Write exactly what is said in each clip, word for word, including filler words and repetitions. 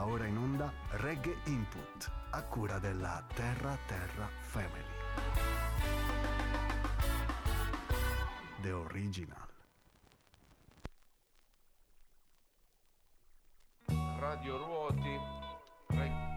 Passa ora in onda Reggae Input, a cura della Terra Terra Family. The Original. Radio Ruoti. Re-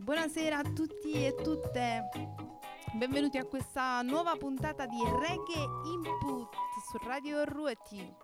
Buonasera a tutti e tutte, benvenuti a questa nuova puntata di Reggae Input su Radio Ruoti.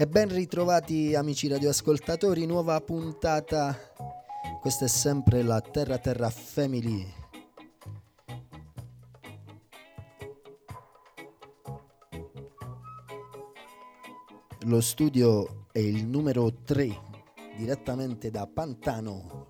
E ben ritrovati amici radioascoltatori, nuova puntata. Questa è sempre la Terra Terra Family. Lo studio è il numero tre, direttamente da Pantano.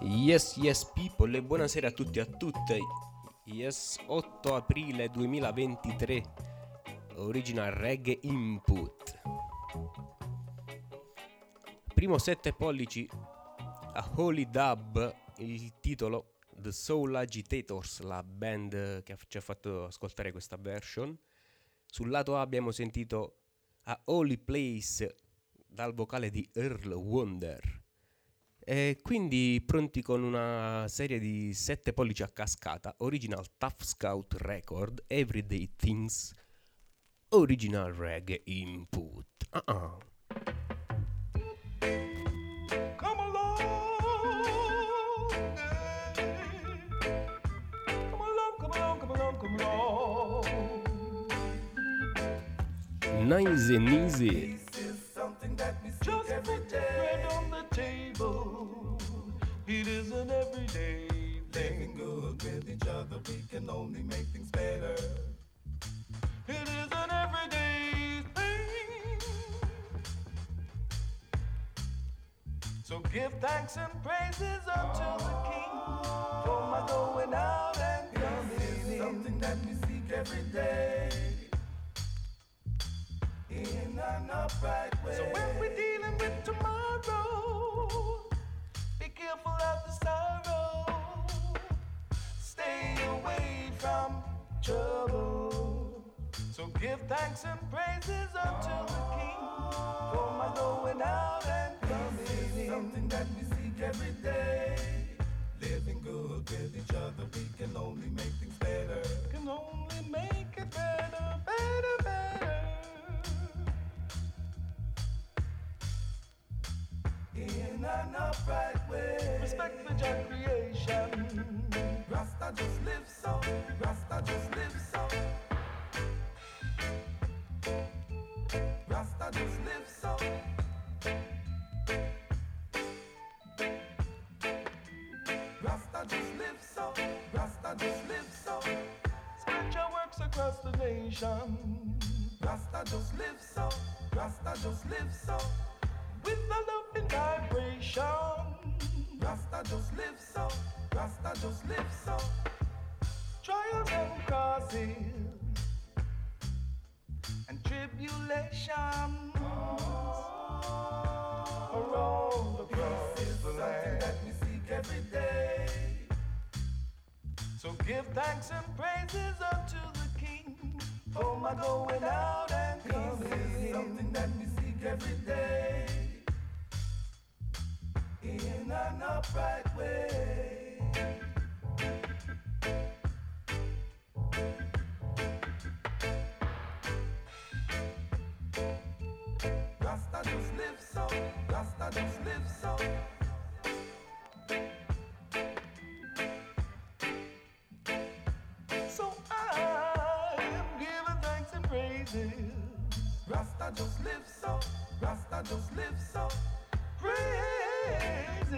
Yes, yes people, e buonasera a tutti e a tutte. Yes, otto aprile duemilaventitré, original Reggae Input. Primo sette pollici a Holy Dub, il titolo The Soul Agitators, la band che ci ha fatto ascoltare questa version. Sul lato A abbiamo sentito A Holy Place dal vocale di Earl Wonder. E quindi pronti con una serie di sette pollici a cascata, original Tuff Scout Record, Everyday Things, original Reggae Input. Uh-uh. Nice and easy. Just put bread on the table. It is an everyday thing. Living good with each other, we can only make things better. It is an everyday thing. So give thanks and praises unto the King for my going out and coming in. This is something that we seek every day. In an upright way. So when we're dealing with tomorrow, be careful of the sorrow. Stay away from trouble. So give thanks and praises unto the King for my going out and coming in. Something that we seek every day. Living good with each other, we can only make things better. Can only make it better, better, better. In an upright way. Respect for your creation. Rasta just lives so. Rasta just lives so. Rasta just lives so. Rasta just lives so. Rasta just lives so. Spread your works across the nation. Rasta just lives so. Rasta just lives so. With a loving vibration. Rasta just lives so, Rasta just lives so. Trials and crosses and tribulations are all the process. Something that we seek every day. So give thanks and praises unto the King. Oh my going out and coming. Something that we seek. every day in an upright way. Rasta just live so, Rasta just live so. So I am giving thanks and praises. Rasta just live so, Rasta just live so. Praises.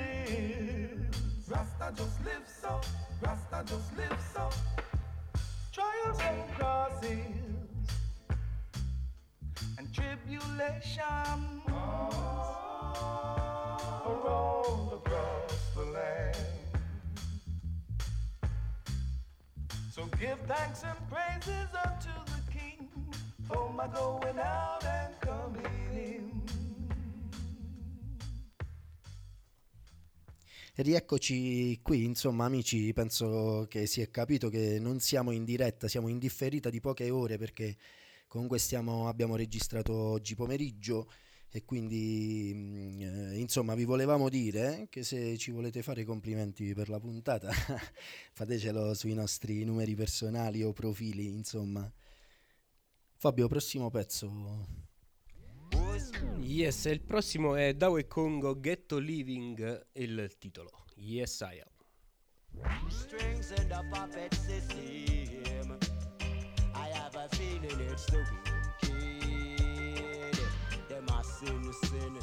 Rasta just live so, Rasta just live so. Trials and crosses and tribulations are all across the land. So give thanks and praises unto the King, for my going out and coming in. Rieccoci qui, insomma amici, penso che si è capito che non siamo in diretta, siamo in differita di poche ore, perché comunque stiamo, abbiamo registrato oggi pomeriggio e quindi eh, insomma vi volevamo dire che se ci volete fare complimenti per la puntata fatecelo sui nostri numeri personali o profili, insomma. Fabio, prossimo pezzo. Yes, il prossimo è Dao e Kongo, Ghetto Living, il titolo. Yes, I am. Strings in the puppet system. I have a feeling it's the wicked. They must sin, sin.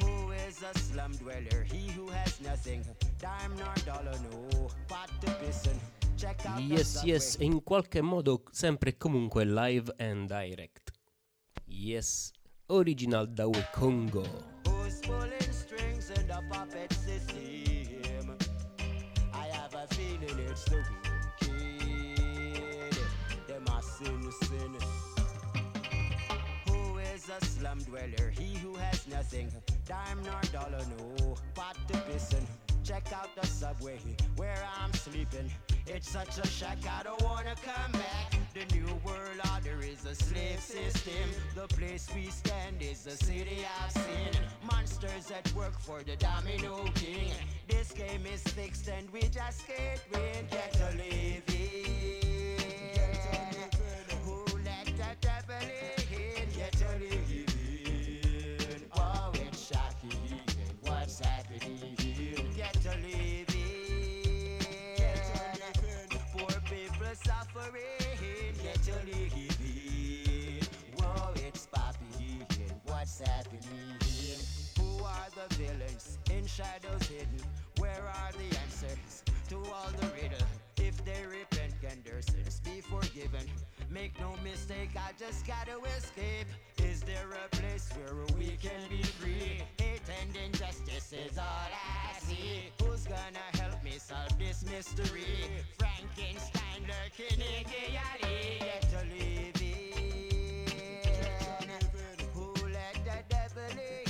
Who is a slum dweller? He who has nothing. Dime nor dollar, no. But the person. Check out the yes, yes, e in qualche modo sempre e comunque live and direct. Yes, original Dao e Kongo. Who's pulling strings in the puppet system? I have a feeling it's the wicked. They must sin, sin. Who is a slum dweller? He who has nothing. Dime nor dollar, no. Pot to pissen. Check out the subway where I'm sleeping. It's such a shack, I don't wanna come back. The new world order is a slave system. The place we stand is the city of sin. Monsters at work for the domino king. This game is fixed and we just can't win. Get a living. Who let the devil in? Get a living. Oh, it's shocking. What's happening here? Get a living. Suffering, get your living. Whoa, it's popping. What's happening here? Who are the villains in shadows hidden? Where are the answers to all the riddle? If they repent, can their sins be forgiven? Make no mistake, I just gotta escape. Is there a place where we can be free? Hate and injustice is all I see. Who's gonna help me solve this mystery? Frankenstein lurking in reality. Get to living. Who let the devil in?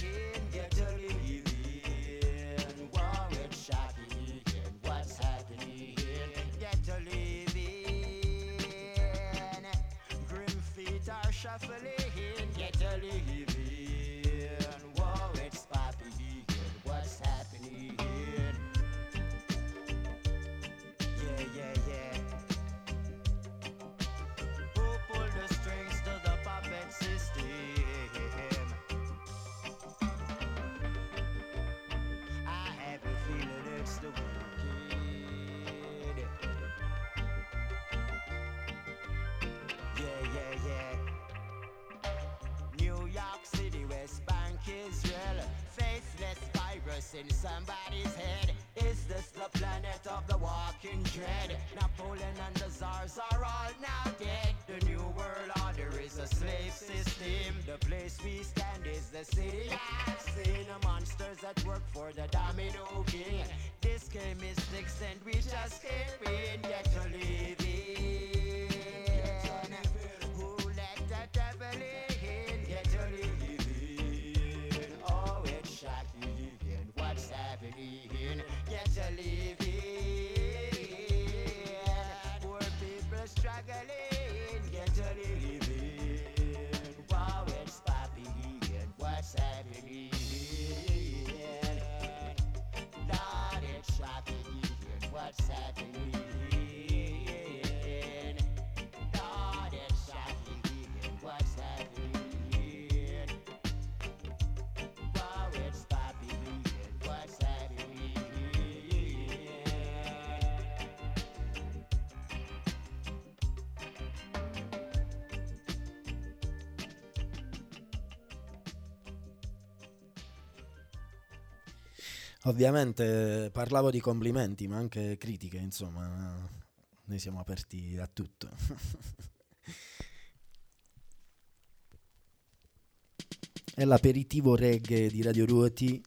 Get to living. Wow, it's shocking. What's happening? Get to living. Grim feet are shuffling. Get to living. Wow, it's popping. What's happening? Yeah, yeah, yeah. Who pulled the strings to the puppet system? I have a feeling it's the wicked. Yeah, yeah, yeah. New York City, West Bank, Israel. Faceless virus in somebody's head. Is this the planet of the walking dread? Napoleon and the czars are all now dead. The new world order is a slave system. The place we stand is the city I've seen. The monsters that work for the domino king. This game is fixed and we just can't win. Get to living. Who let the devil in? Get to living. Oh, it's shocking. What's happening? Get a living. Poor people struggling. Get a living. Wow, it's pop. Ovviamente parlavo di complimenti, ma anche critiche, insomma, noi siamo aperti a tutto. È l'aperitivo reggae di Radio Ruoti.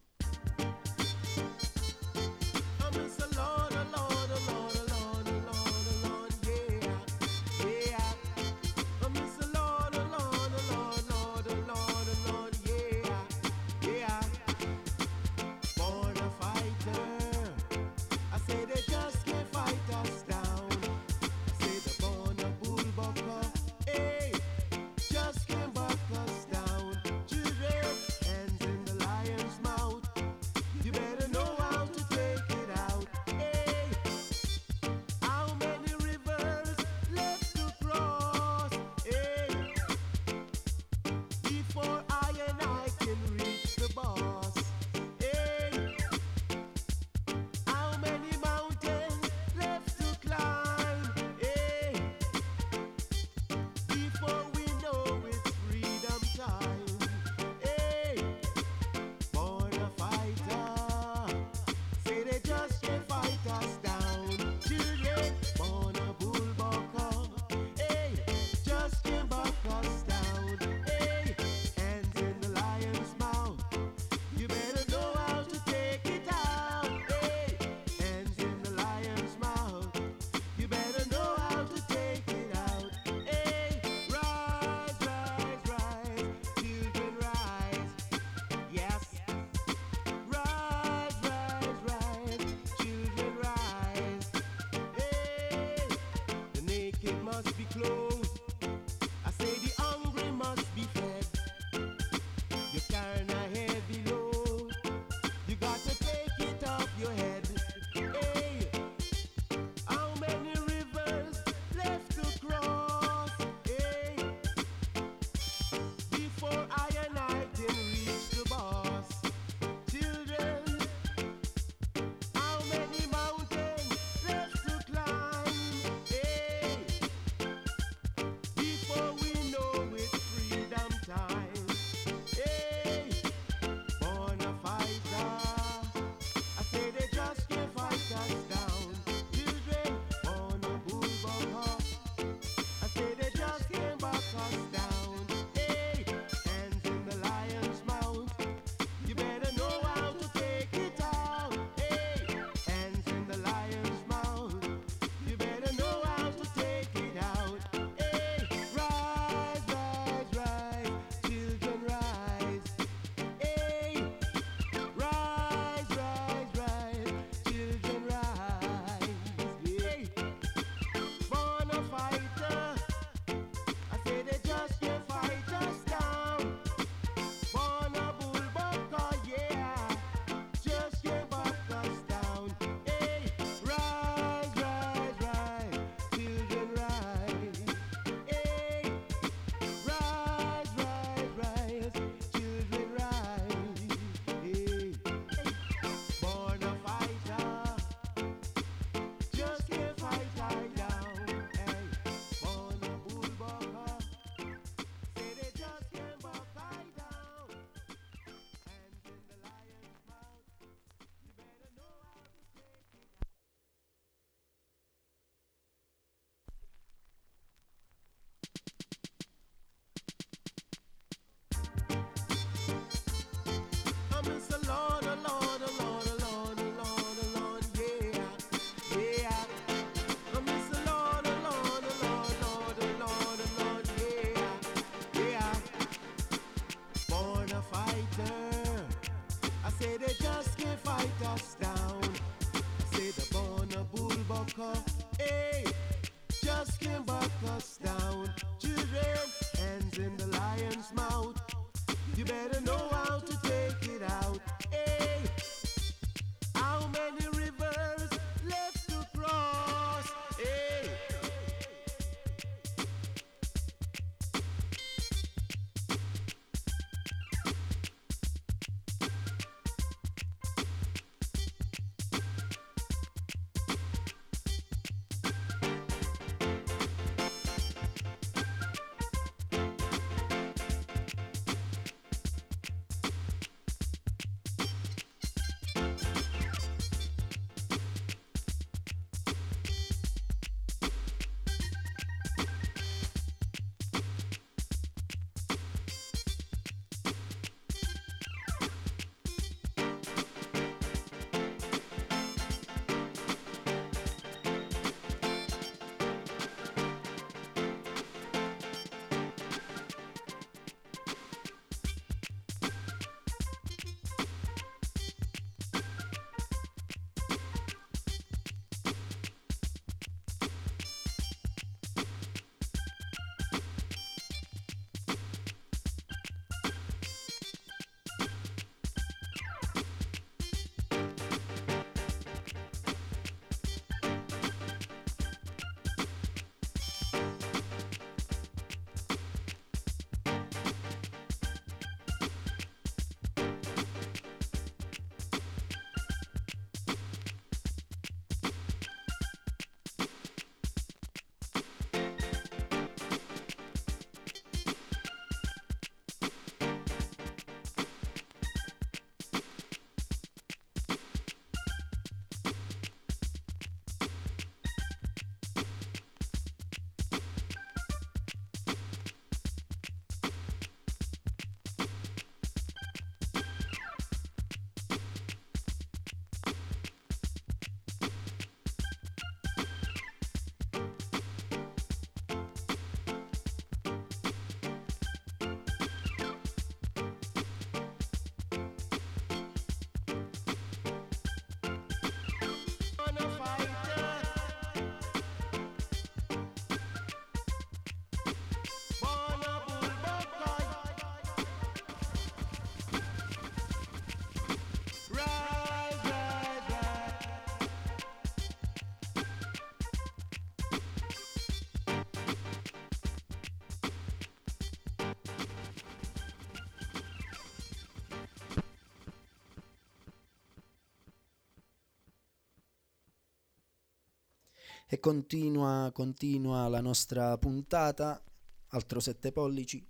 e continua, continua la nostra puntata. Altro sette pollici.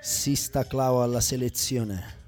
Sista Clau alla selezione.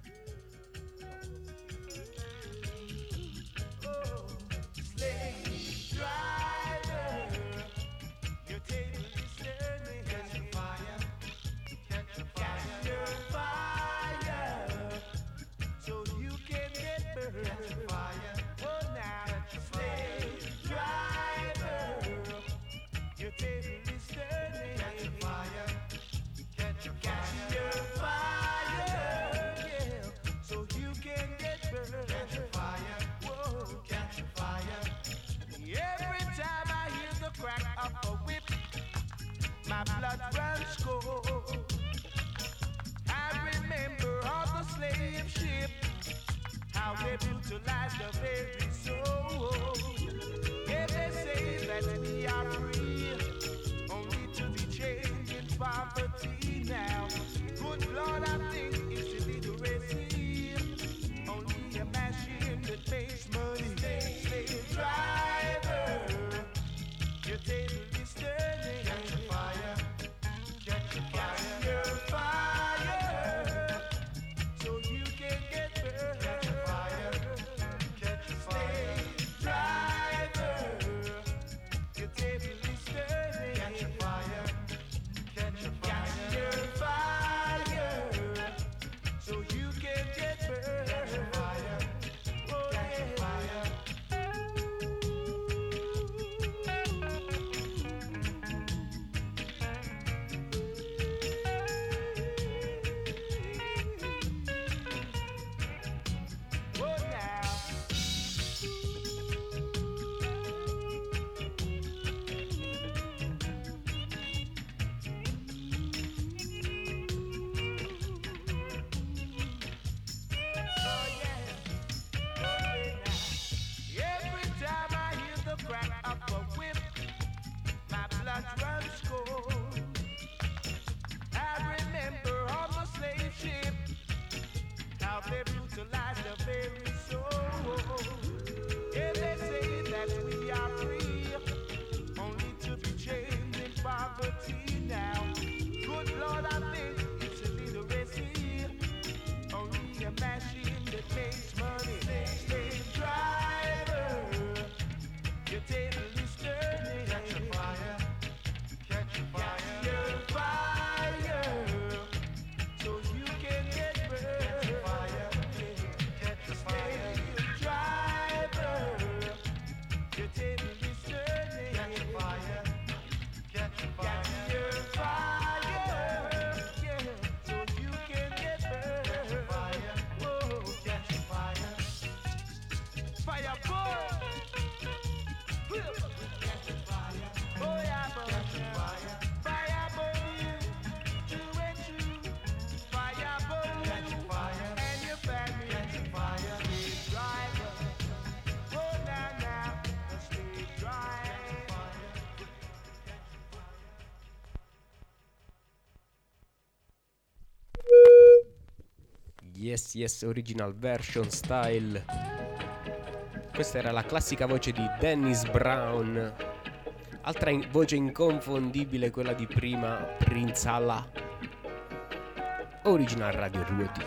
Yes, yes, original version style. Questa era la classica voce di Dennis Brown. Altra in- voce inconfondibile, quella di prima, Prinzala. Original Radio Ruoti.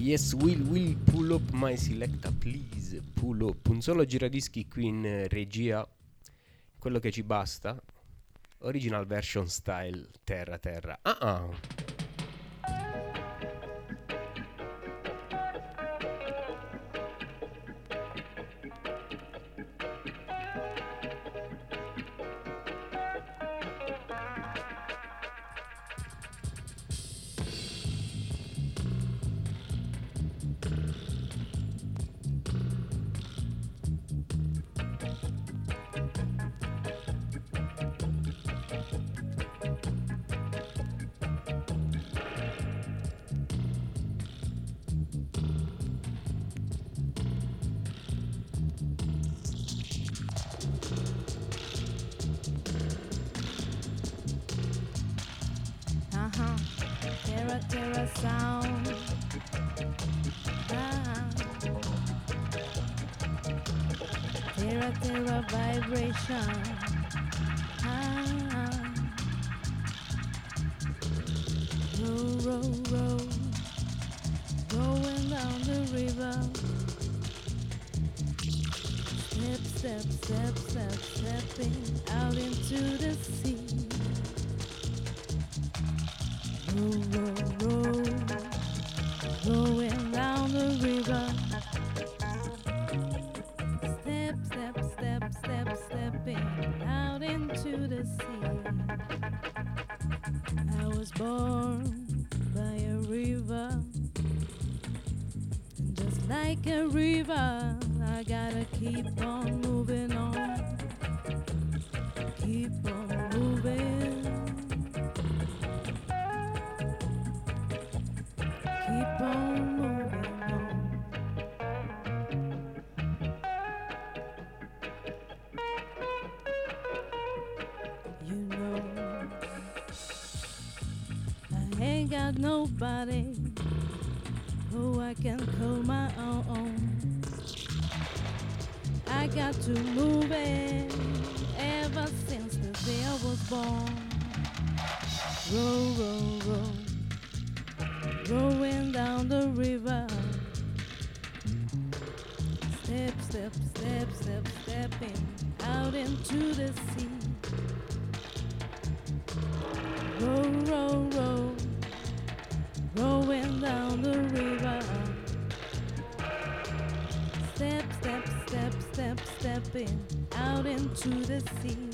Yes, will, will, pull up my selecta, please, pull up. Un solo giradischi qui in regia, quello che ci basta. Original version style Terra Terra. Ah ah. Terra Terra Sound. Ah. Terra Terra Vibration. Ah. Row, row, row, going down the river. Step, step, step, step, stepping out into the sea. Row, row, row, going down the river. Step, step, step, step, stepping out into the sea. I was born by a river, and just like a river, I gotta keep on moving on, keep on moving. Nobody who I can call my own. I got to move it ever since the day I was born. Row, row, row, rowing down the river. Step, step, step, step, stepping out into the sea. Row, row, row, rolling down the river. Step, step, step, step, stepping out into the sea.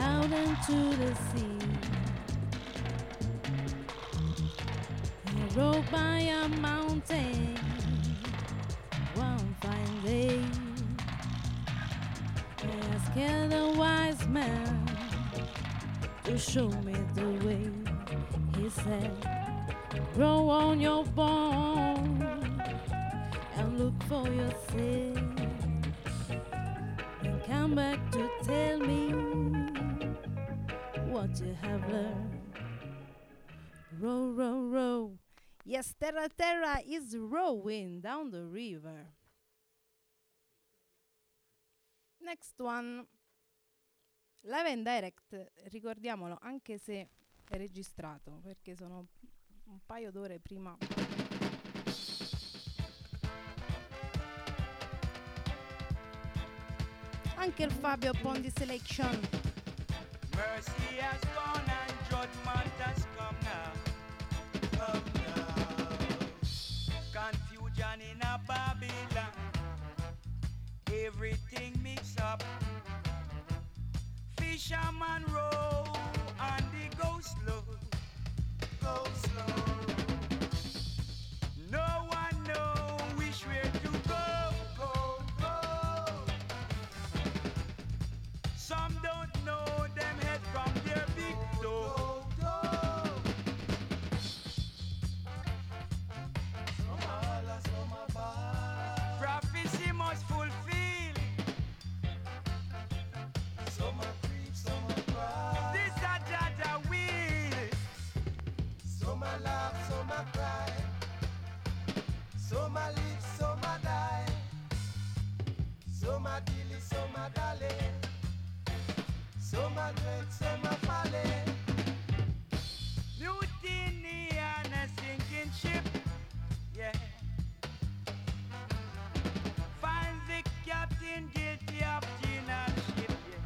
Out into the sea. I rode by a mountain one fine day. I scared a wise man to show me the way. He said, grow on your bone and look for your sin, and come back to tell me what you have learned. Row, row, row. Yes, Terra Terra is rowing down the river. Next one. Live and direct, ricordiamolo, anche se è registrato, perché sono un paio d'ore prima. Anche il Fabio Bondi Selection. Mercy has gone and judgment has come now. Come now. Confusion in a Babylon. Everything mixed up. Fisherman row and they go slow, go slow. No one knows which way to go, go, go. Some don't know them head from their big toe. Prophecy must fulfill. Some some a live, some a die. Some a dilly, some a dally. Some a dread, some a folly. Mutiny and a sinking ship, yeah. Find the captain guilty of generalship, yeah.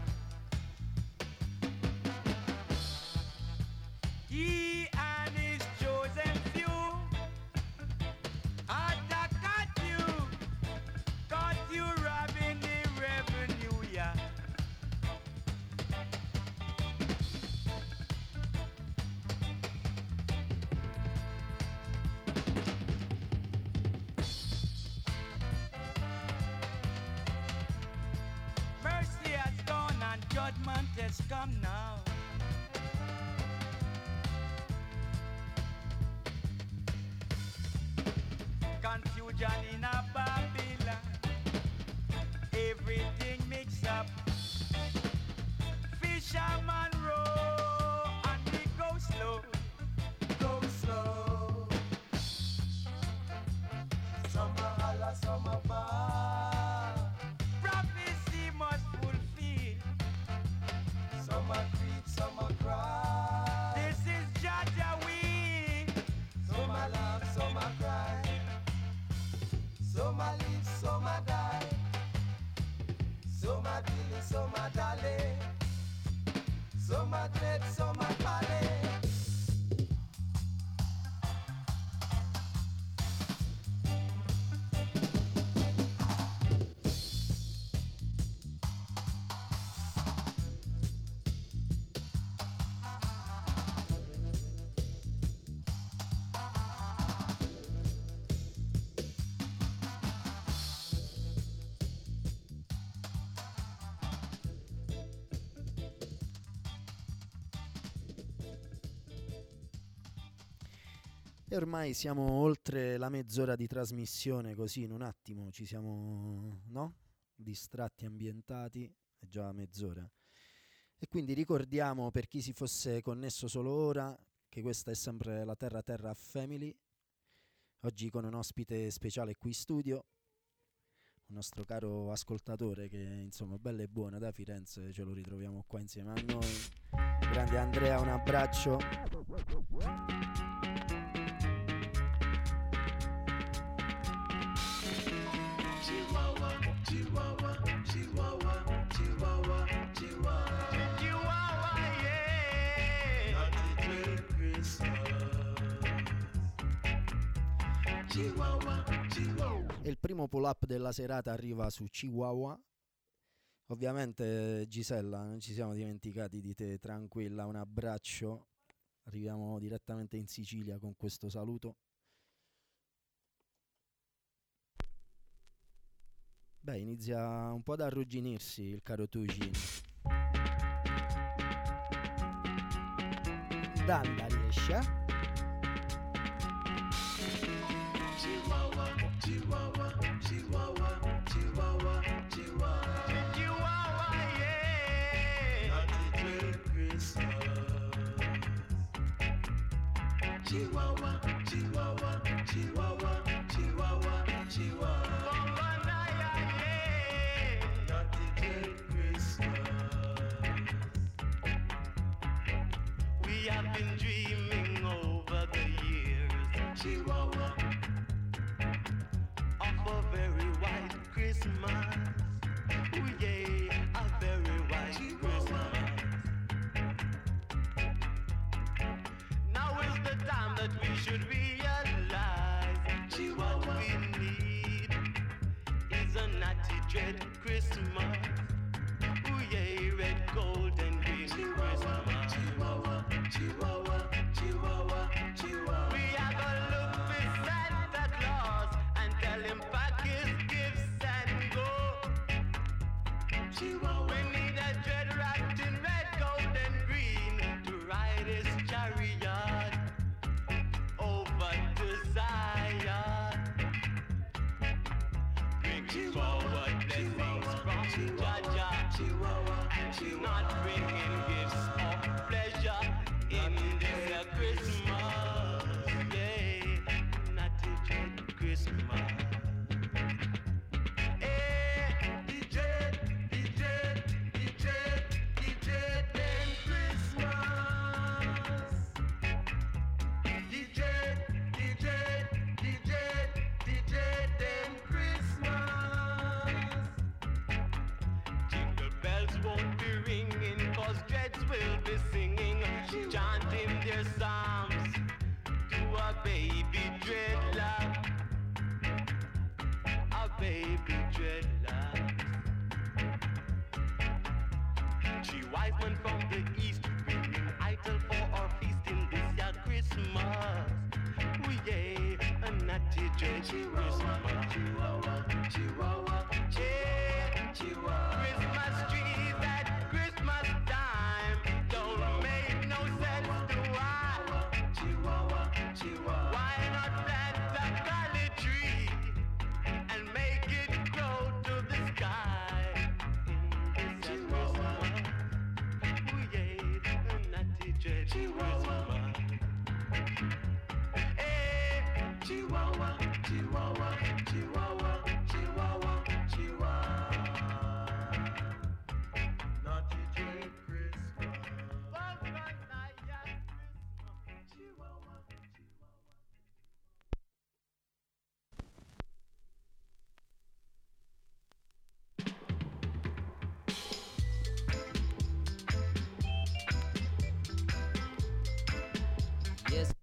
He and his chosen few. Judgment has come now. Confusion in a Babylon. Everything mixed up. Fisher Madili, so Madale, so Madred, so Madale. E ormai siamo oltre la mezz'ora di trasmissione, così in un attimo ci siamo, no? Distratti, ambientati, è già mezz'ora. E quindi ricordiamo, per chi si fosse connesso solo ora, che questa è sempre la Terra Terra Family, oggi con un ospite speciale qui in studio, un nostro caro ascoltatore che insomma bella e buona da Firenze, ce lo ritroviamo qua insieme a noi, grande Andrea, un abbraccio. Chihuahua, Chihuahua, Chihuahua, Chihuahua. Chihuahua, yeah. Happy Christmas. Chihuahua, Chihuahua. E il primo pull-up della serata arriva su Chihuahua. Ovviamente, Gisella, non ci siamo dimenticati di te, tranquilla, un abbraccio. Arriviamo direttamente in Sicilia con questo saluto. Beh, inizia un po' ad arrugginirsi il caro Tugin. Danda riesce. Chihuahua, Chihuahua, Chihuahua, Chihuahua, Chihuahua, yeah. Happy Christmas. Chihuahua, Chihuahua, Chihuahua, Chihuahua, Chihuahua. I've been dreaming over the years, Chihuahua, of a very white Christmas. Ooh yeah, a very white Chihuahua. Christmas. Now is the time that we should realize Chihuahua. What we need is a natty dread Christmas. Ooh yeah, red, gold and green Chihuahua. Christmas. Chihuahua. Chihuahua, Chihuahua, Chihuahua. We are gonna look for Santa Claus and tell him pack his gifts and go. Chihuahua. We need a dread wrapped in red, gold and green to ride his chariot over to Zion. Bring forward blessings from Jaja, Chihuahua, and do not bring in gifts of pleasure.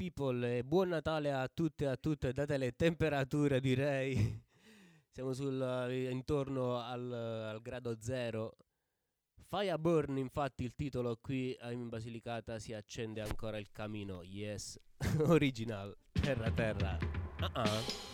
people, e buon Natale a tutte e a tutte, date le temperature direi. Siamo sul, intorno al, al grado zero. Fireburn, infatti il titolo, qui in Basilicata si accende ancora il camino, yes. Original, Terra Terra. Uh-uh.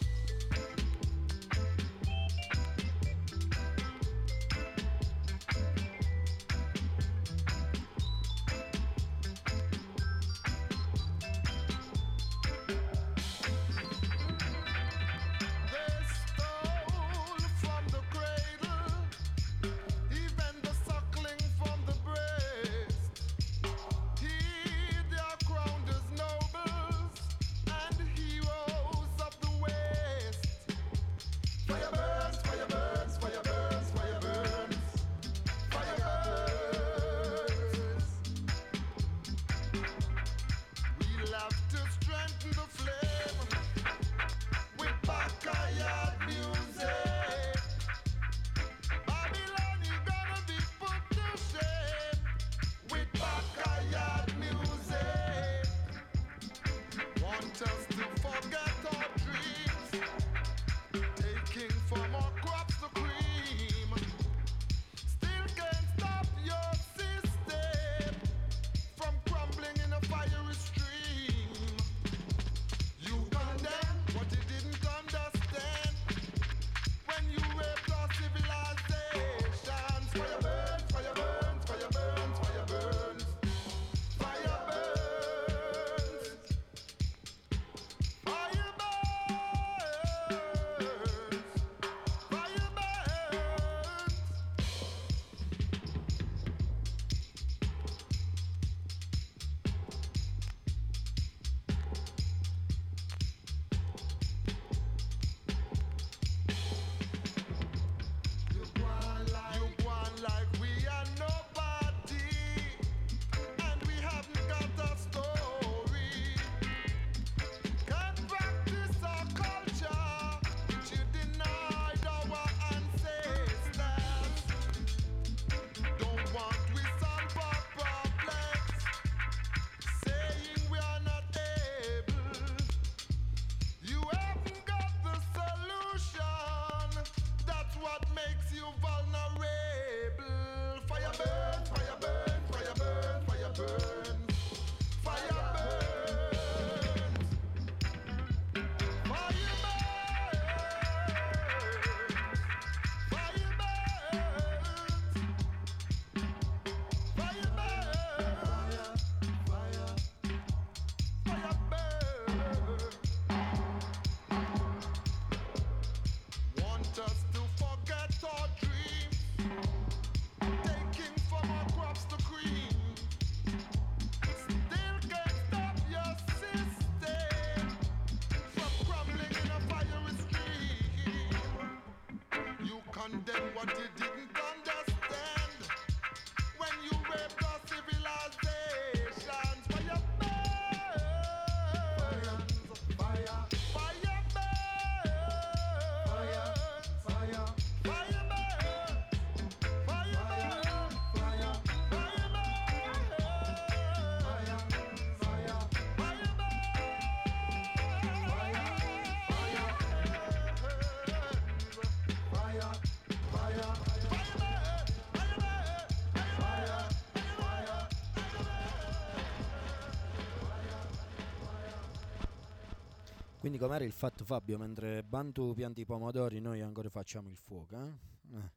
Quindi com'era il fatto, Fabio, mentre Bantu pianti i pomodori noi ancora facciamo il fuoco, eh? Eh,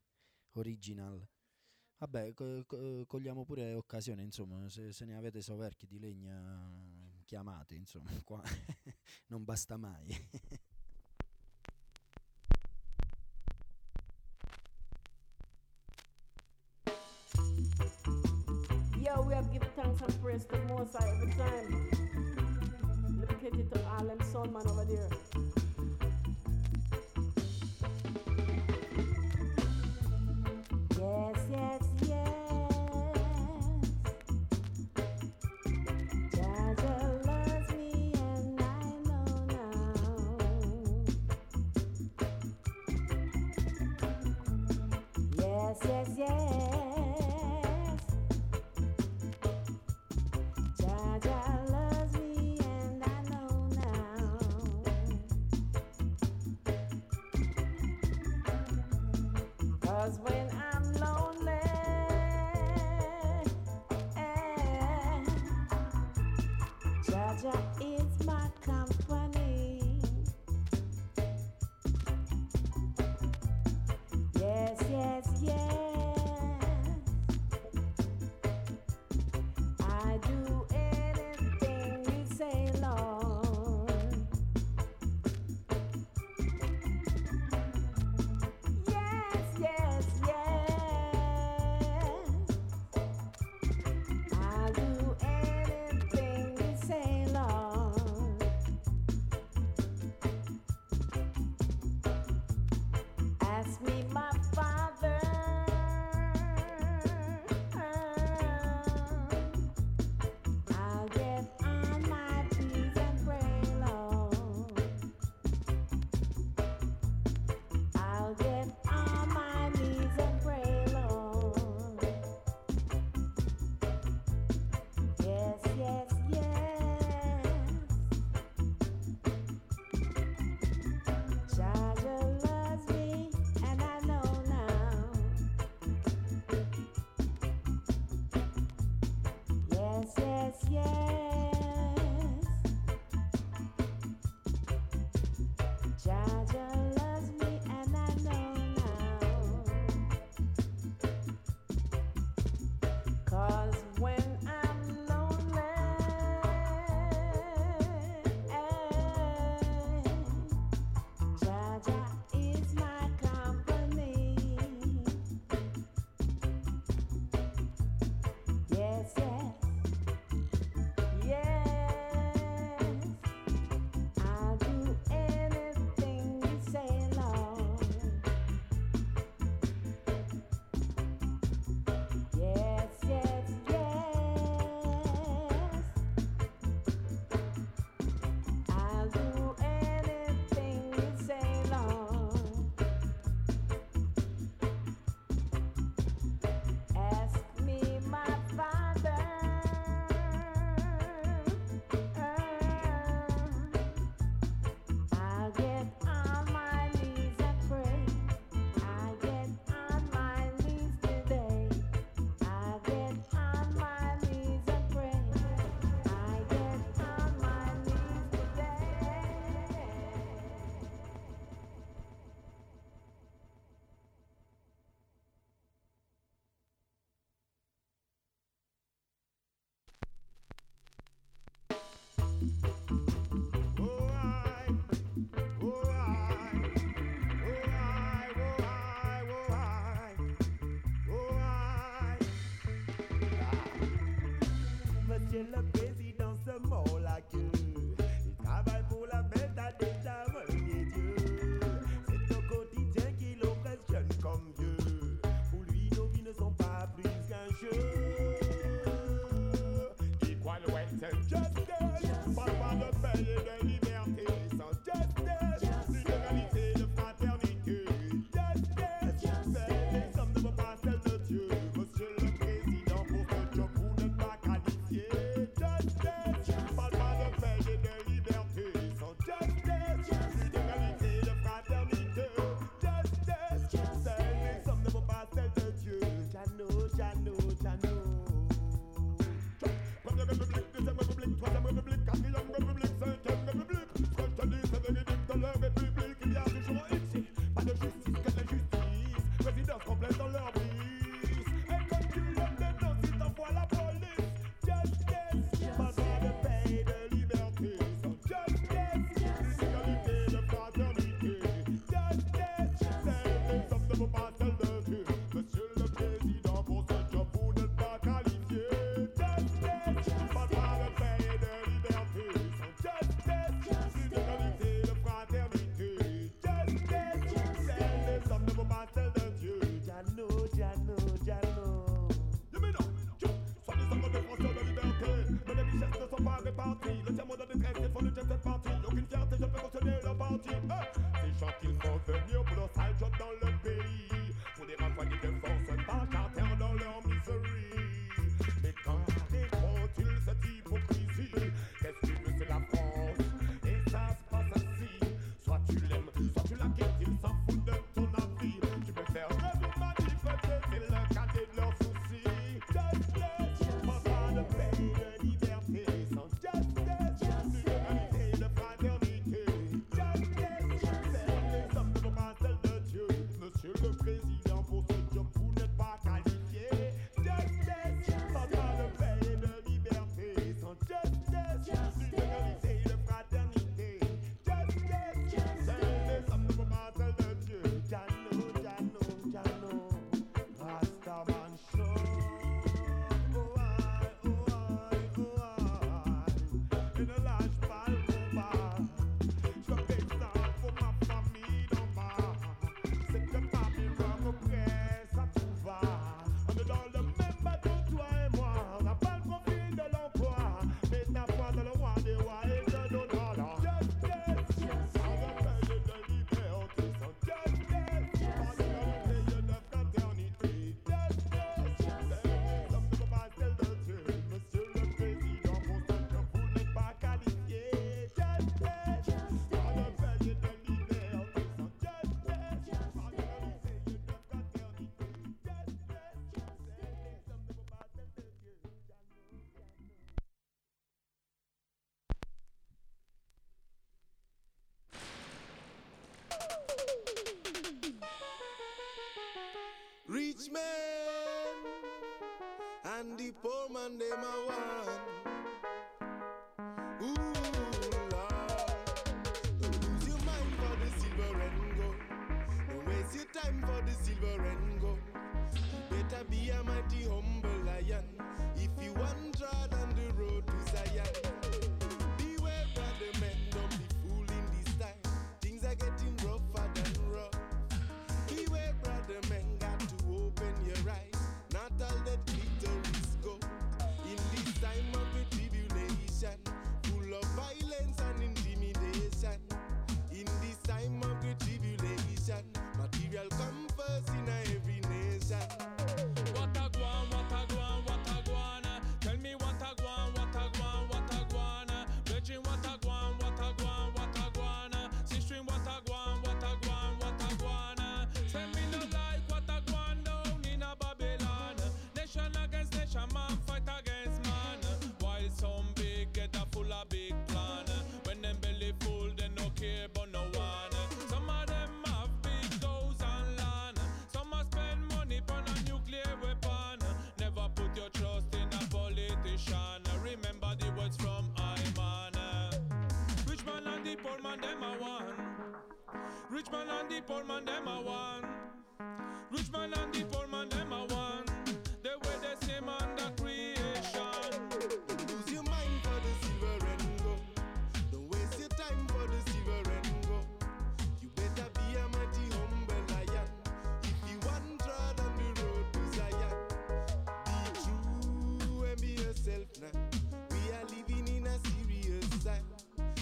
original. Vabbè, co- co- cogliamo pure occasione, insomma, se, se ne avete soverchi di legna chiamate, insomma, qua non basta mai. Yo, we have given thanks and praise to Most High every time. Dedicated to all them soul man over there. Yes, yes, yes. Jaja loves me and I know now. Yes, yes, yes. Jaja loves me and I know. Just and the poor man them a want. Ooh, Lord, don't lose your mind for the silver and gold. Don't waste your time for the silver and gold. You better be a mighty humble lion if you want to tread on the road to Zion. Beware, brother men, don't be fooling this time. Things are getting rougher than rough. Beware, brother men, got to open your eyes. Not all that glitter is gold. In this time of a tribulation, full of violence and intimidation. In this time of a tribulation, material comes first in every nation. What a guan, what a guan, what a guan. Tell me what a guan, what a guan, what a guan. Virgin, what a guan, what a guan, what a guan. Sistering, what a guan, what a guan, what a guan. Send me no like what a guan down in a Babylon. Nation against nation, man fight against man. While some big get a full of big plan. When them belly full, they no care but no one. Some of them have big goals and land. Some a spend money on a nuclear weapon. Never put your trust in a politician. Remember the words from Iman. Rich man and the poor man, them a one. Rich man and the poor man, them a one. Rich man and the poor man, them a one. They were the same under creation. Lose your mind for the silver and gold. Don't waste your time for the silver and gold. You better be a mighty humble lion if you want to tread on the road to Zion. Be true and be yourself now. We are living in a serious time.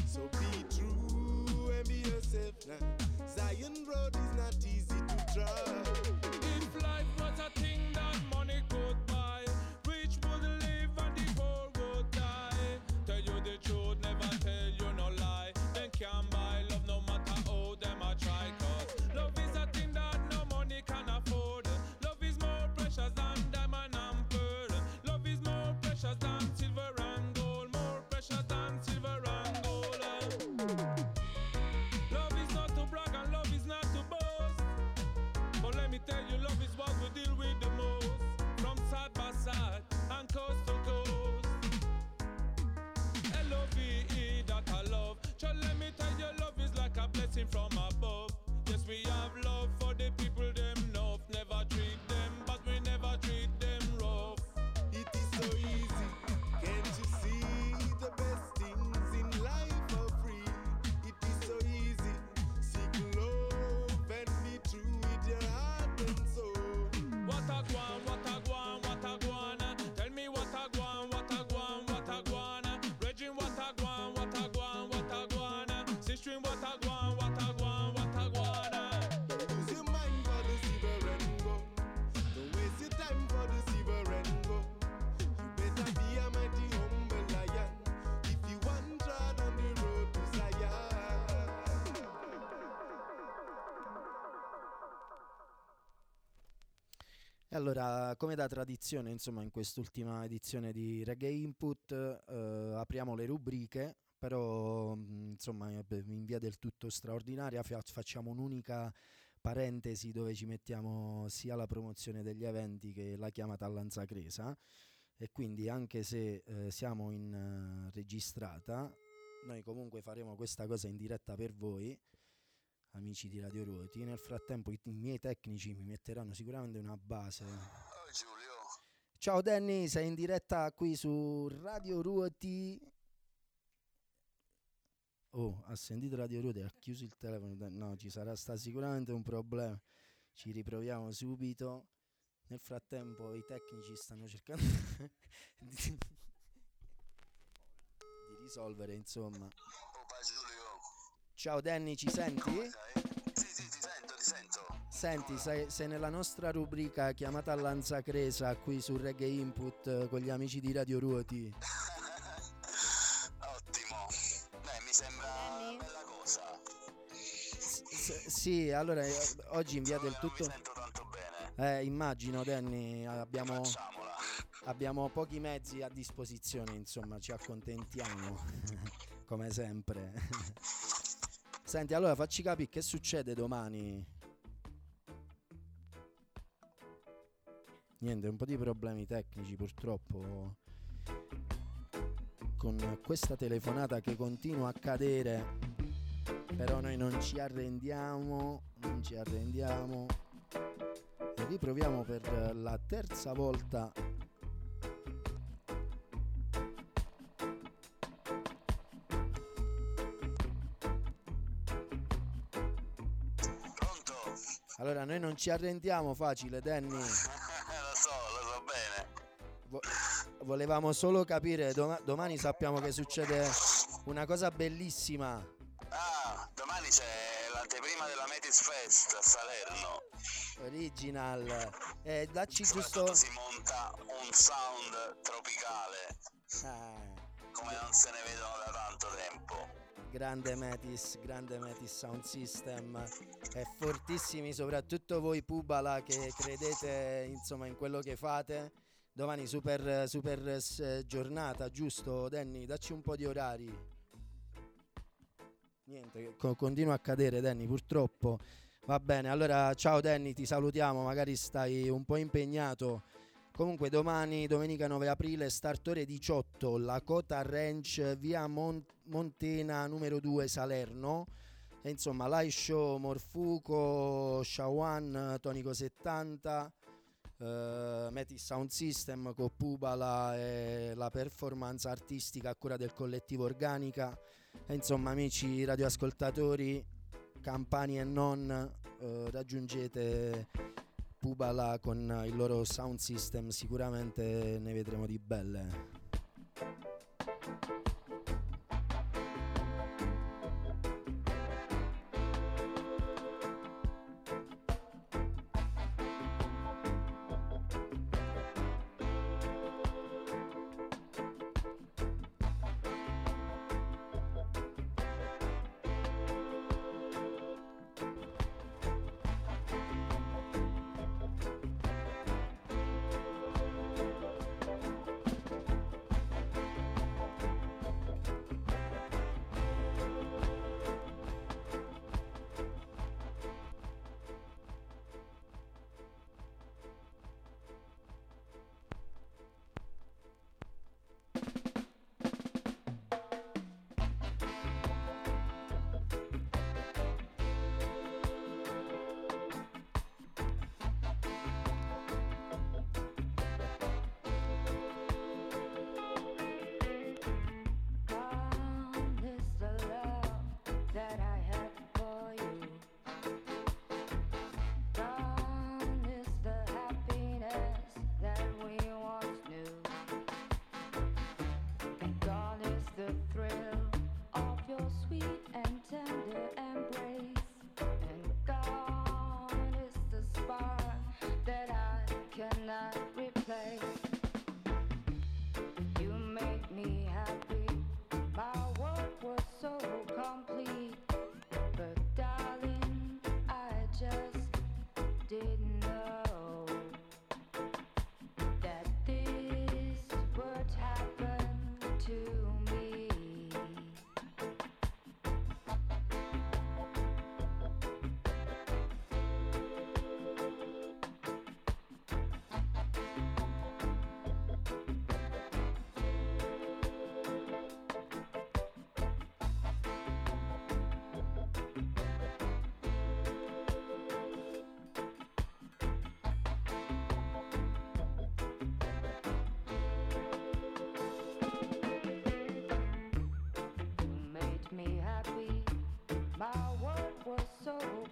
So be true and be yourself now. Zion road is not easy to travel. If life was a thing that money could buy, rich would live and the poor would die. Tell you the truth, never tell you no lie. Then can't buy love no matter how them a try. Cause love is a thing that no money can afford. Love is more precious than diamond and pearl. Love is more precious than silver and gold. More precious than silver and gold. Love is not to brag and love is not to boast. But let me tell you, love is what we deal with the most. From side by side and coast to coast. L O V E that I love. So let me tell you, love is like a blessing from above. Yes, we have love for the people them enough. Never treat them, but we never treat them rough. It is so easy, can't you see? The best things in life are free. It is so easy, seek love and be true with your heart and soul. What a guan, what a guan, what a guan. Tell me what a guan, what a guan, what a guan. Regine, what a guan, what a guan, what a guan. Sistering, what a guan, what a guan, what a guan. Don't lose your mind for the silver and gold. Don't waste your time for the silver and gold. You better be a mighty humble lion if you want to tread on the road to Zion. E allora, come da tradizione, insomma, in quest'ultima edizione di Reggae Input eh, apriamo le rubriche, però insomma in via del tutto straordinaria facciamo un'unica parentesi dove ci mettiamo sia la promozione degli eventi che la chiamata a Lanzacresa, e quindi anche se eh, siamo in eh, registrata, noi comunque faremo questa cosa in diretta per voi, amici di Radio Ruoti. Nel frattempo i miei tecnici mi metteranno sicuramente una base. Oh, Giulio. Ciao Denny, sei in diretta qui su Radio Ruoti. Oh, ha sentito Radio Ruoti, ha chiuso il telefono. No, ci sarà sta sicuramente un problema. Ci riproviamo subito. Nel frattempo i tecnici stanno cercando di, di risolvere, insomma. Opa, Giulio. Ciao Denny, ci senti? Sì, sì, ti sento, ti sento. Senti, sei, sei nella nostra rubrica chiamata Lanzacresa qui su Reggae Input con gli amici di Radio Ruoti. Ottimo. Beh, mi sembra una bella cosa. S- sì, allora oggi in via del tutto... Mi sento tanto bene. Eh, immagino Denny, abbiamo... Facciamola. Abbiamo pochi mezzi a disposizione, insomma, ci accontentiamo, come sempre. Senti, allora facci capire che succede domani. niente, un po' di problemi tecnici purtroppo con questa telefonata che continua a cadere, però noi non ci arrendiamo, non ci arrendiamo e riproviamo per la terza volta. Allora, noi non ci arrendiamo facile, Denny. Lo so, lo so bene. Vo- volevamo solo capire, dom- domani sappiamo che succede una cosa bellissima. Ah, domani c'è l'anteprima della Metis Fest a Salerno. Original. Eh, dacci giusto... Soprattutto si monta un sound tropicale. Ah. Come non se ne vedono da tanto tempo. Grande Metis, grande Metis Sound System e fortissimi soprattutto voi Pupala che credete insomma in quello che fate. Domani super, super giornata, giusto Denny? Dacci un po' di orari. Niente, co- continua a cadere Denny purtroppo. Va bene, allora ciao Denny, ti salutiamo, magari stai un po' impegnato. Comunque domani, domenica nove aprile, start ore diciotto, Lakota Ranch, via Mon- Montena numero due, Salerno. E insomma, live show Morfuoco, Shawan, Tonico settanta, eh, Metis Sound System, Pupala e la performance artistica a cura del collettivo Organica. E insomma, amici radioascoltatori, campani e non, eh, raggiungete... Pupala con il loro sound system, sicuramente ne vedremo di belle.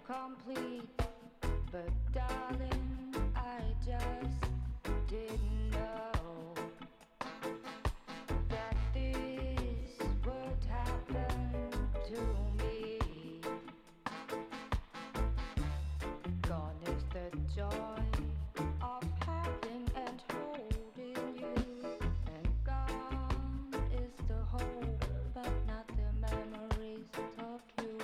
Complete, but darling, I just didn't know that this would happen to me. Gone is the joy of having and holding you, and gone is the hope, but not the memories of you.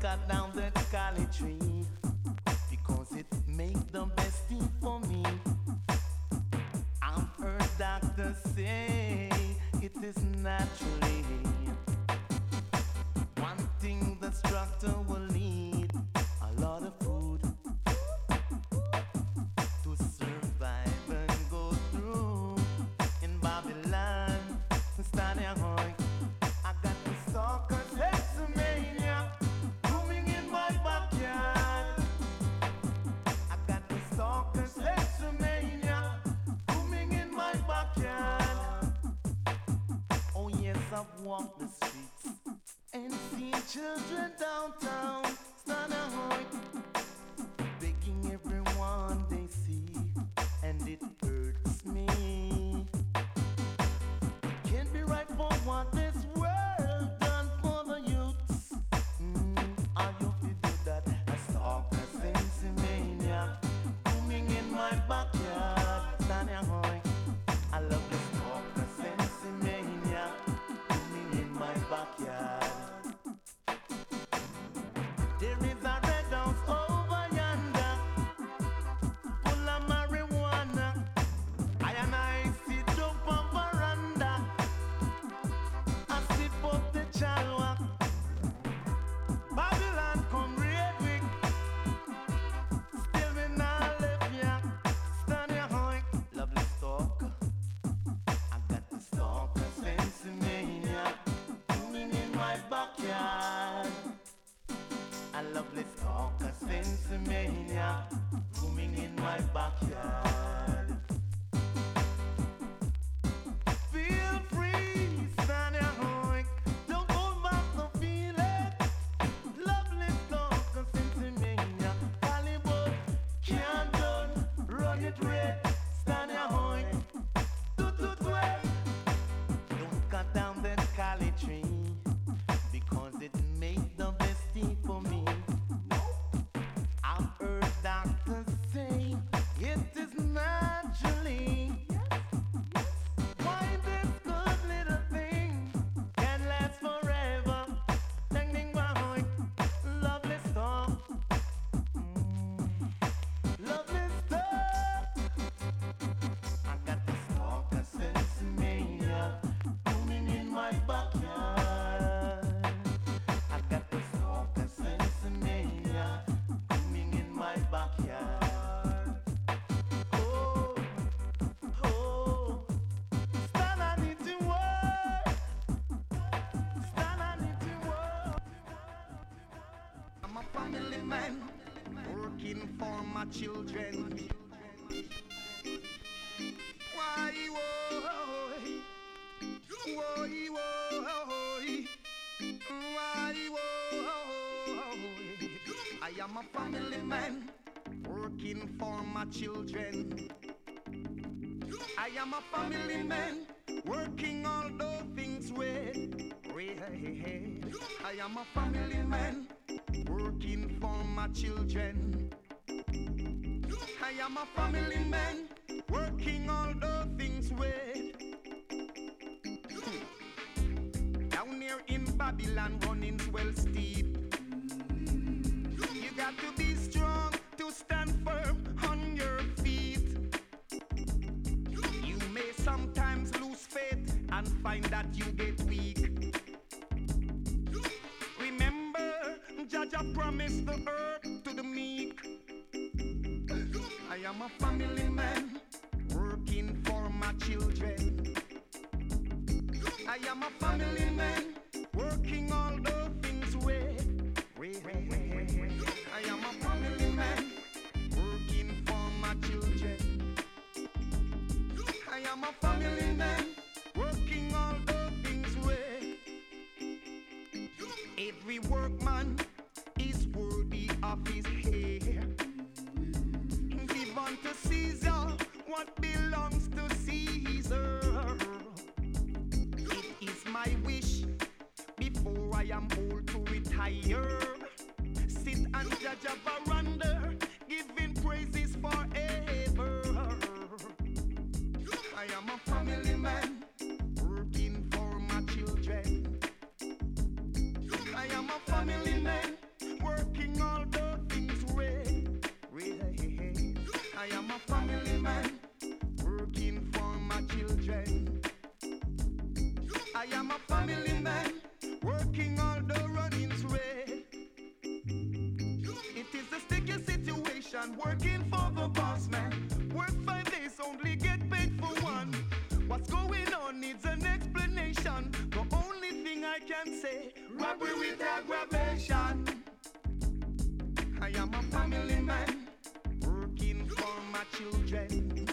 cut down the cali tree because it make the best thing for me. I've heard doctors say it is naturally one thing the structure will need, a lot of food to survive and go through. In Babylon, we started hungry. I got the stalkers, Hexamania, blooming in my backyard. I got the stalkers, Hexamania, blooming in my backyard. Oh yes, I've walked the streets and seen children downtown, Stanahoy, begging everyone they see, and it hurts me. It can't be right for what this world done for the youths. I used to do that. I saw the Sensi Mania booming in my backyard, Stanahoy. I love this talk, the Sensi Mania booming in my backyard. children. I am a family man, working all the runnings way. It is a sticky situation, working for the boss man. Work five days, only get paid for one. What's going on needs an explanation. The only thing I can say, robbery with aggravation. I am a family man, working for my children.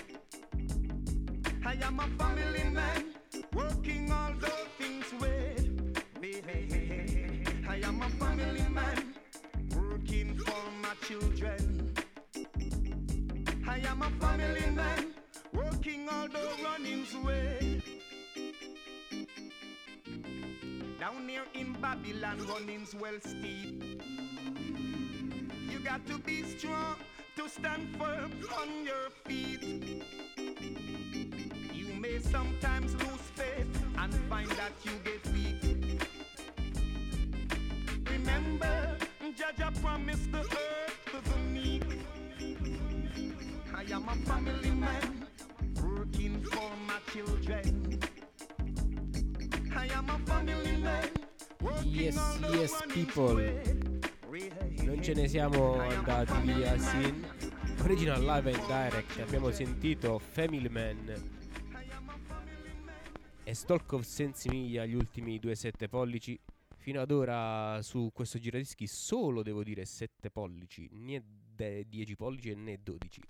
I am a family man, working all the things with me. I am a family man, working for my children. I am a family man, working all the runnings way. Down here in Babylon, runnings well steep. You got to be strong to stand firm on your feet. You may sometimes lose faith and find that you get weak. Remember, Jaja promised the earth to the meek. I am a family man, working for my children. I am a family man, working on the yes, yes, people. Non ce ne siamo andati via sin Original Live and Direct. Abbiamo sentito Family Man e Stalk of Sensi Miglia, gli ultimi due sette pollici. Fino ad ora su questo giradischi solo, devo dire, sette pollici, né dieci pollici né dodici.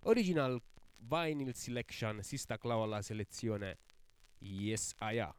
Original Vinyl Selection, Sista Claudia alla selezione. Yes, I am.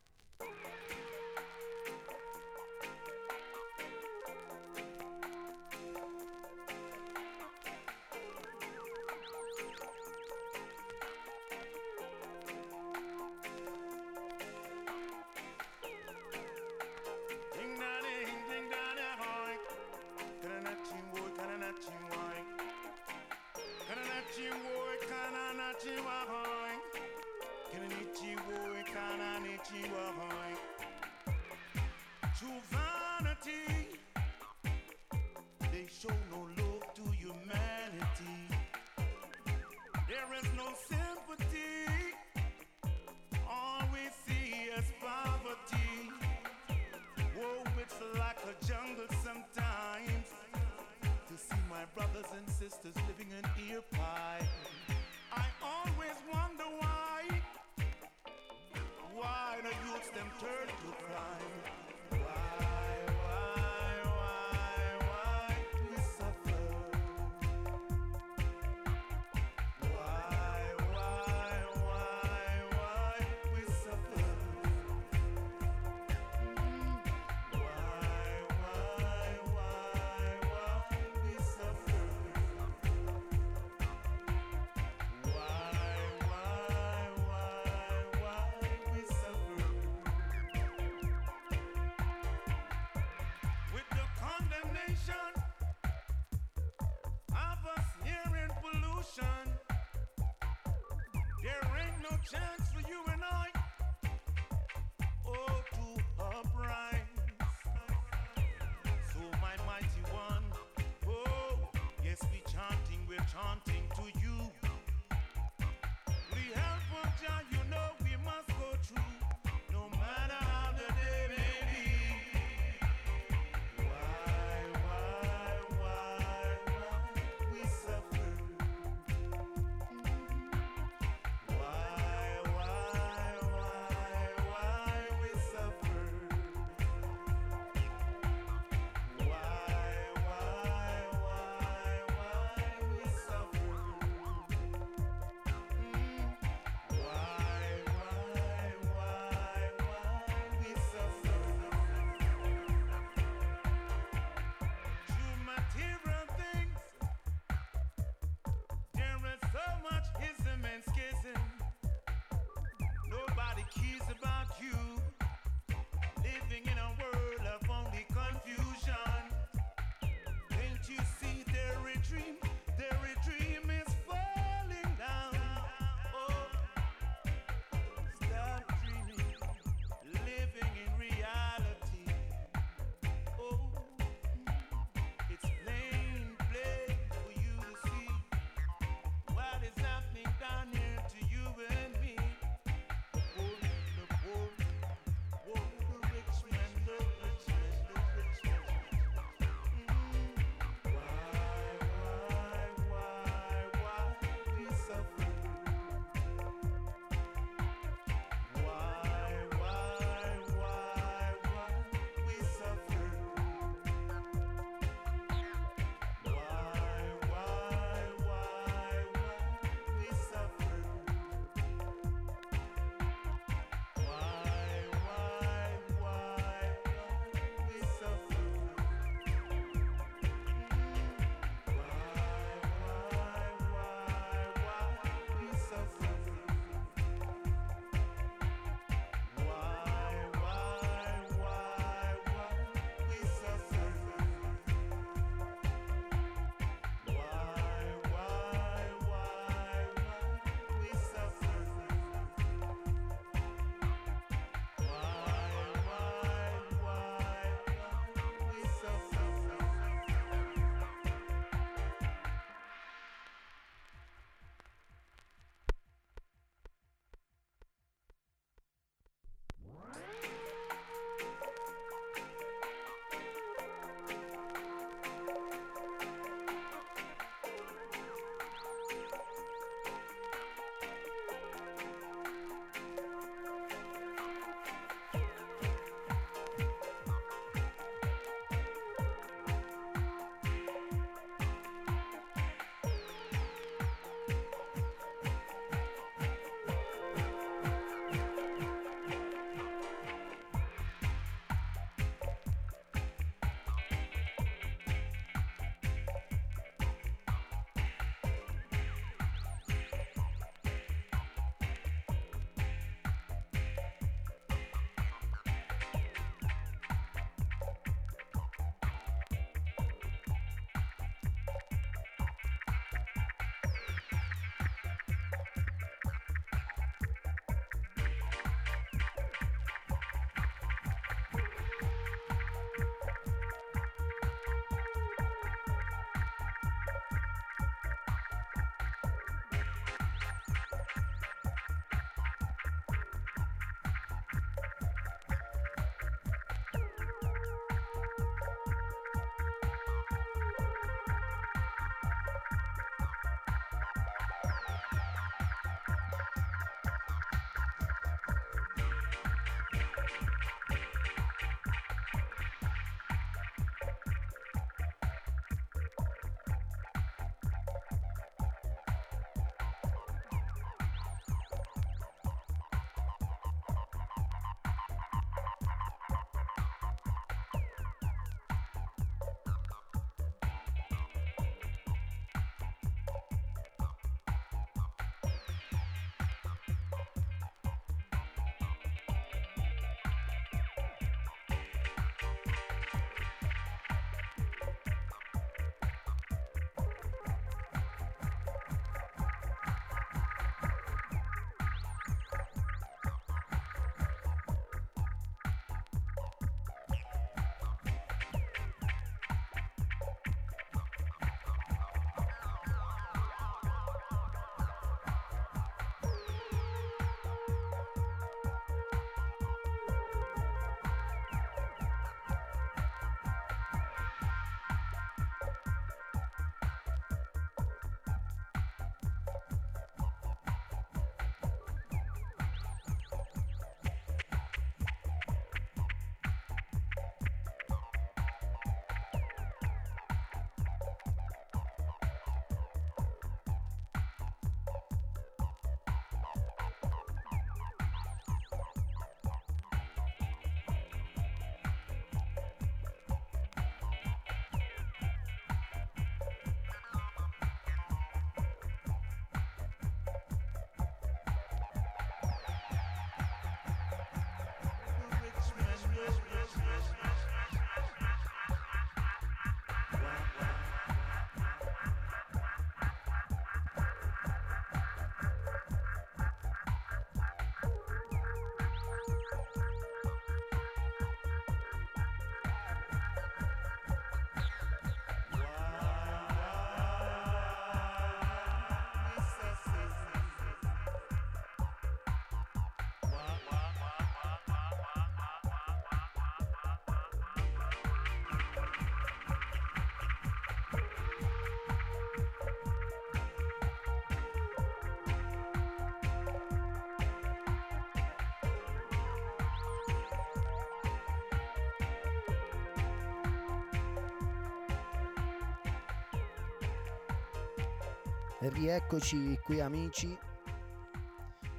E rieccoci qui amici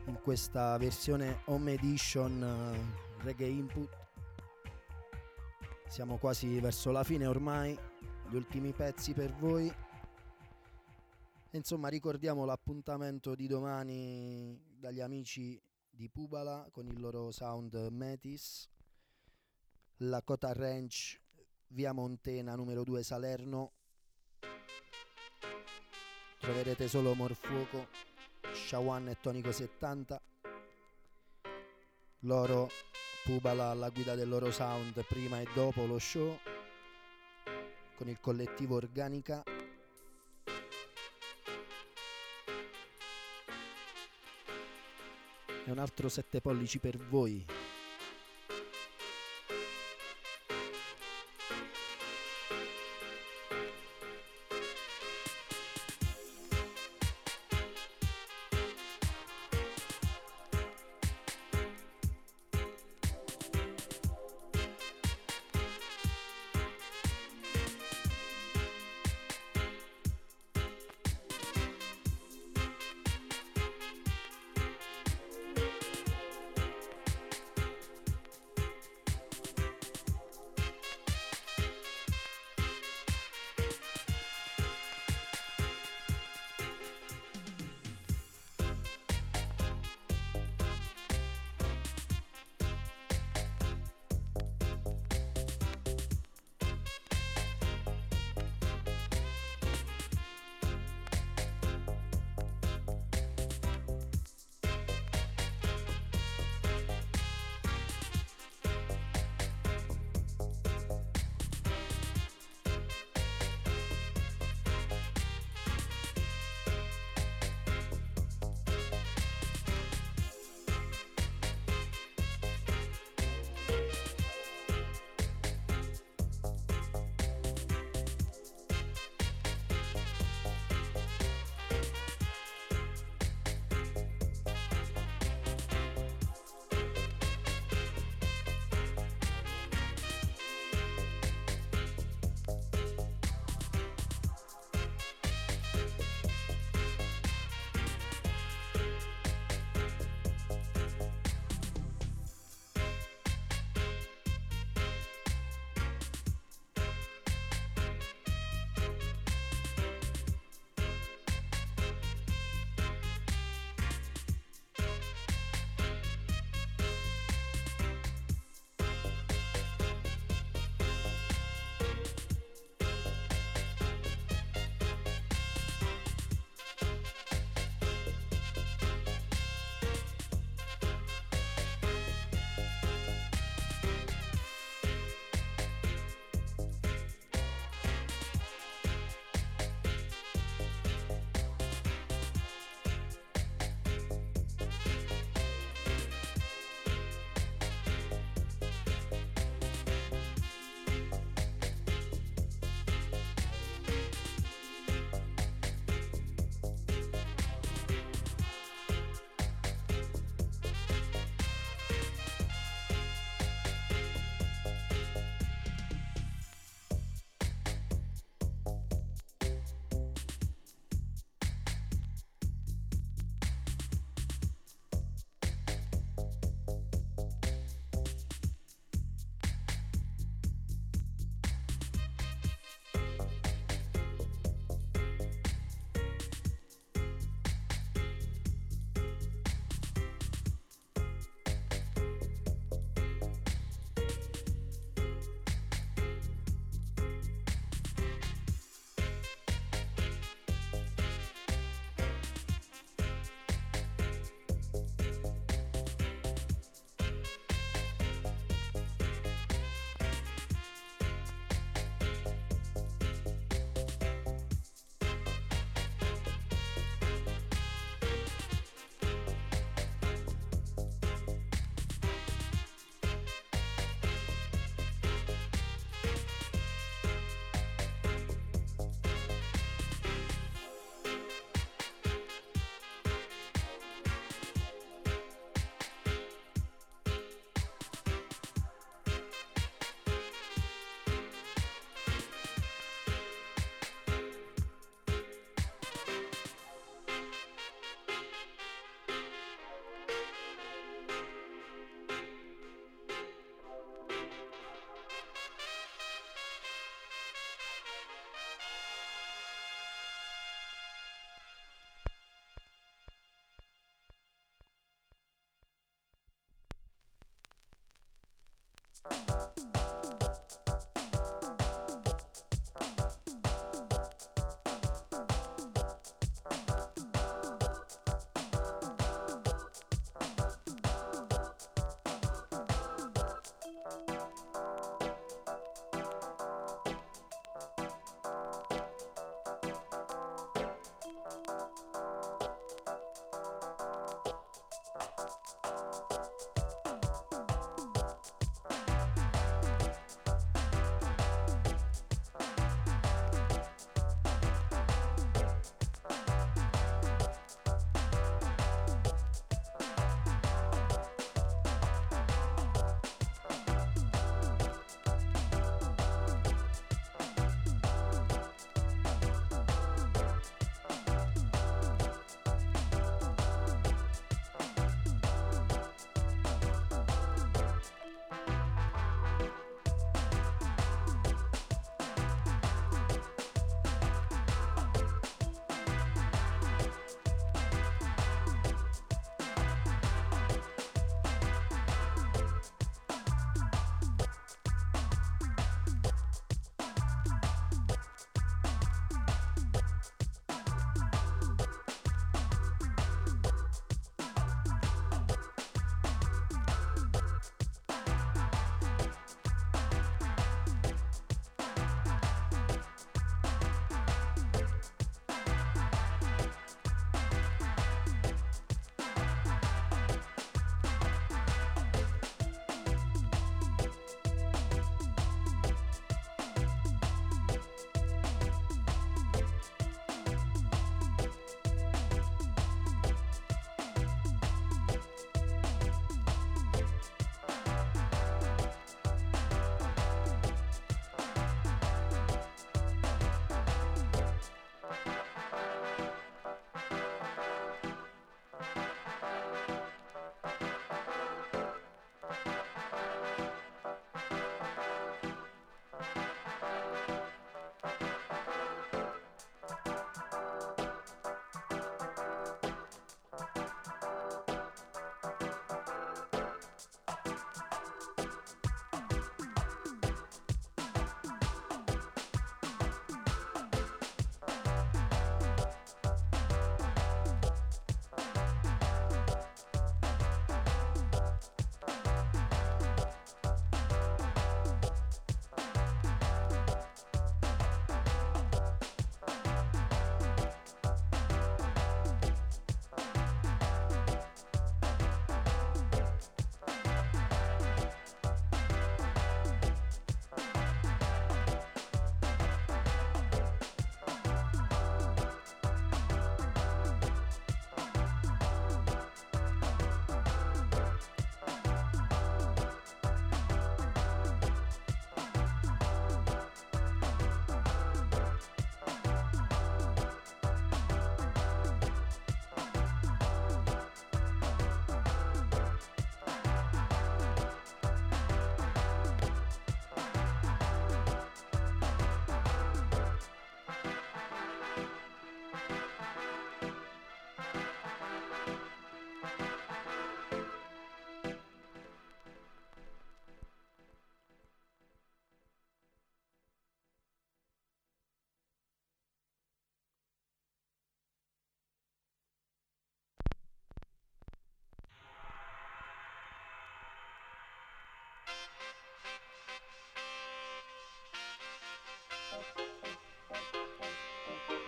in questa versione home edition uh, Reggae Input. Siamo quasi verso la fine ormai, gli ultimi pezzi per voi. Insomma, ricordiamo l'appuntamento di domani dagli amici di Pupala con il loro sound Metis, Lakota Ranch, via Montena numero due Salerno. Troverete solo Morfuoco, Shawan e Tonico settanta. Loro, Pupala, alla guida del loro sound prima e dopo lo show con il collettivo Organica. E un altro sette pollici per voi.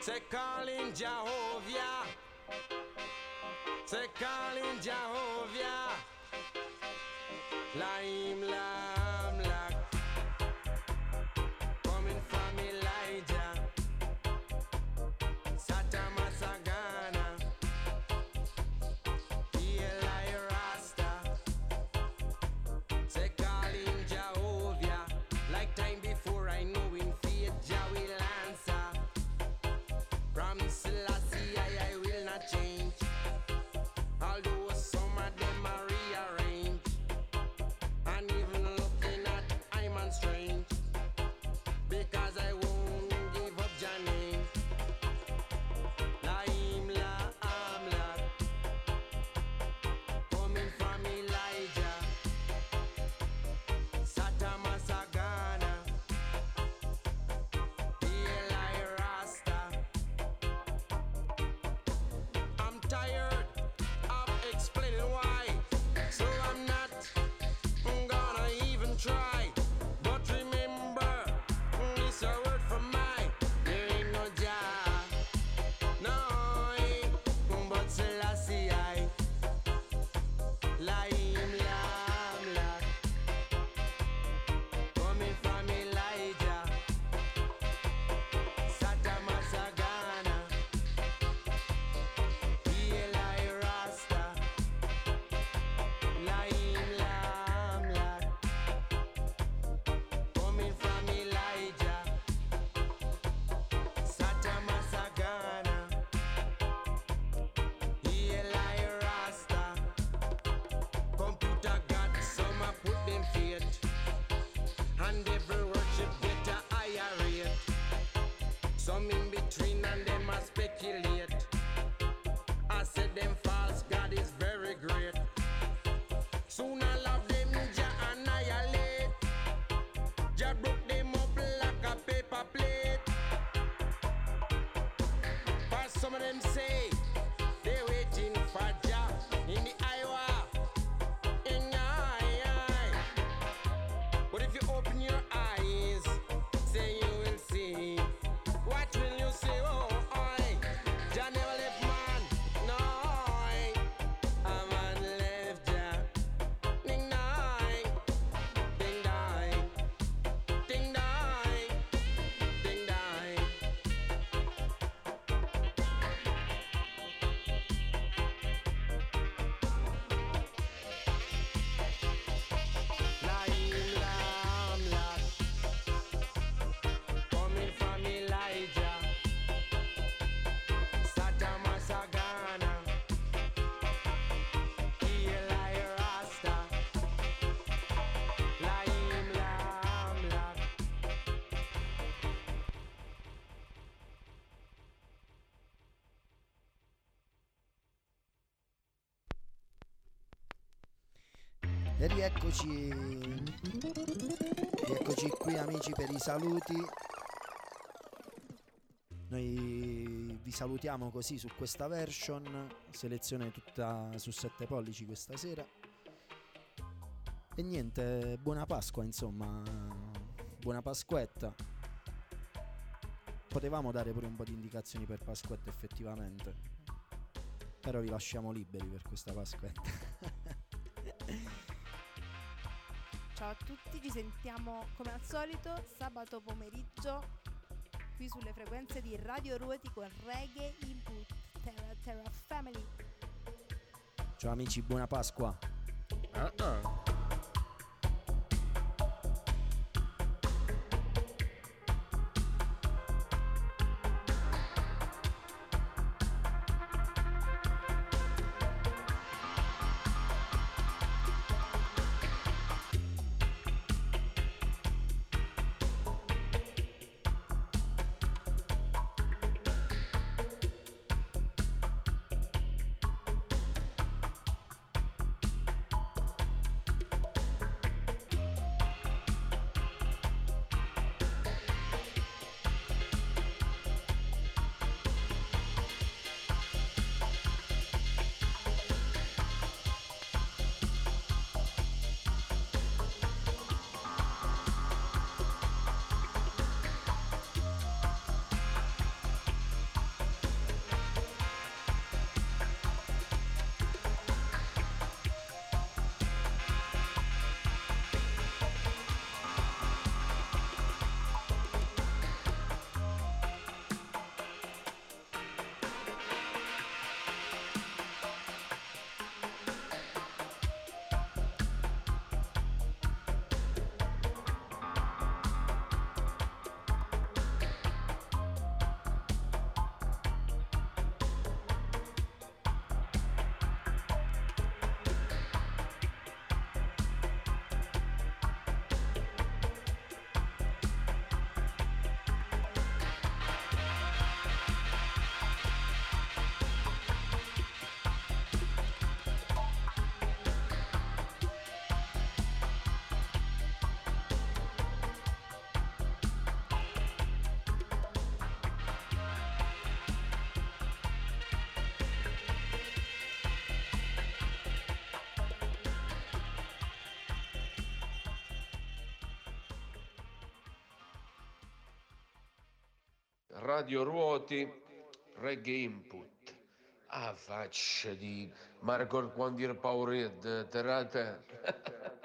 C'est calling Jehovah, c'est calling Jehovah, laim lam lak, coming from Elijah, Satama Sagana, Eli Rasta, c'est calling Jehovah, like time before I knew in faith Jah will answer. Promise Lassie, I, I will not change. Although some of them are rearranged. And E rieccoci, rieccoci qui amici per i saluti. Noi vi salutiamo così su questa version, selezione tutta su sette pollici questa sera. E niente, buona Pasqua insomma, buona Pasquetta. Potevamo dare pure un po' di indicazioni per Pasquetta effettivamente, però vi lasciamo liberi per questa Pasquetta. Ciao a tutti, ci sentiamo come al solito sabato pomeriggio qui sulle frequenze di Radio Ruoti con Reggae Input, Terra Terra Family. Ciao amici, buona Pasqua. Uh-uh. Radio Ruoti, Reggae Input, a ah, faccia di Marco il Quandir Paured, Terra Terra.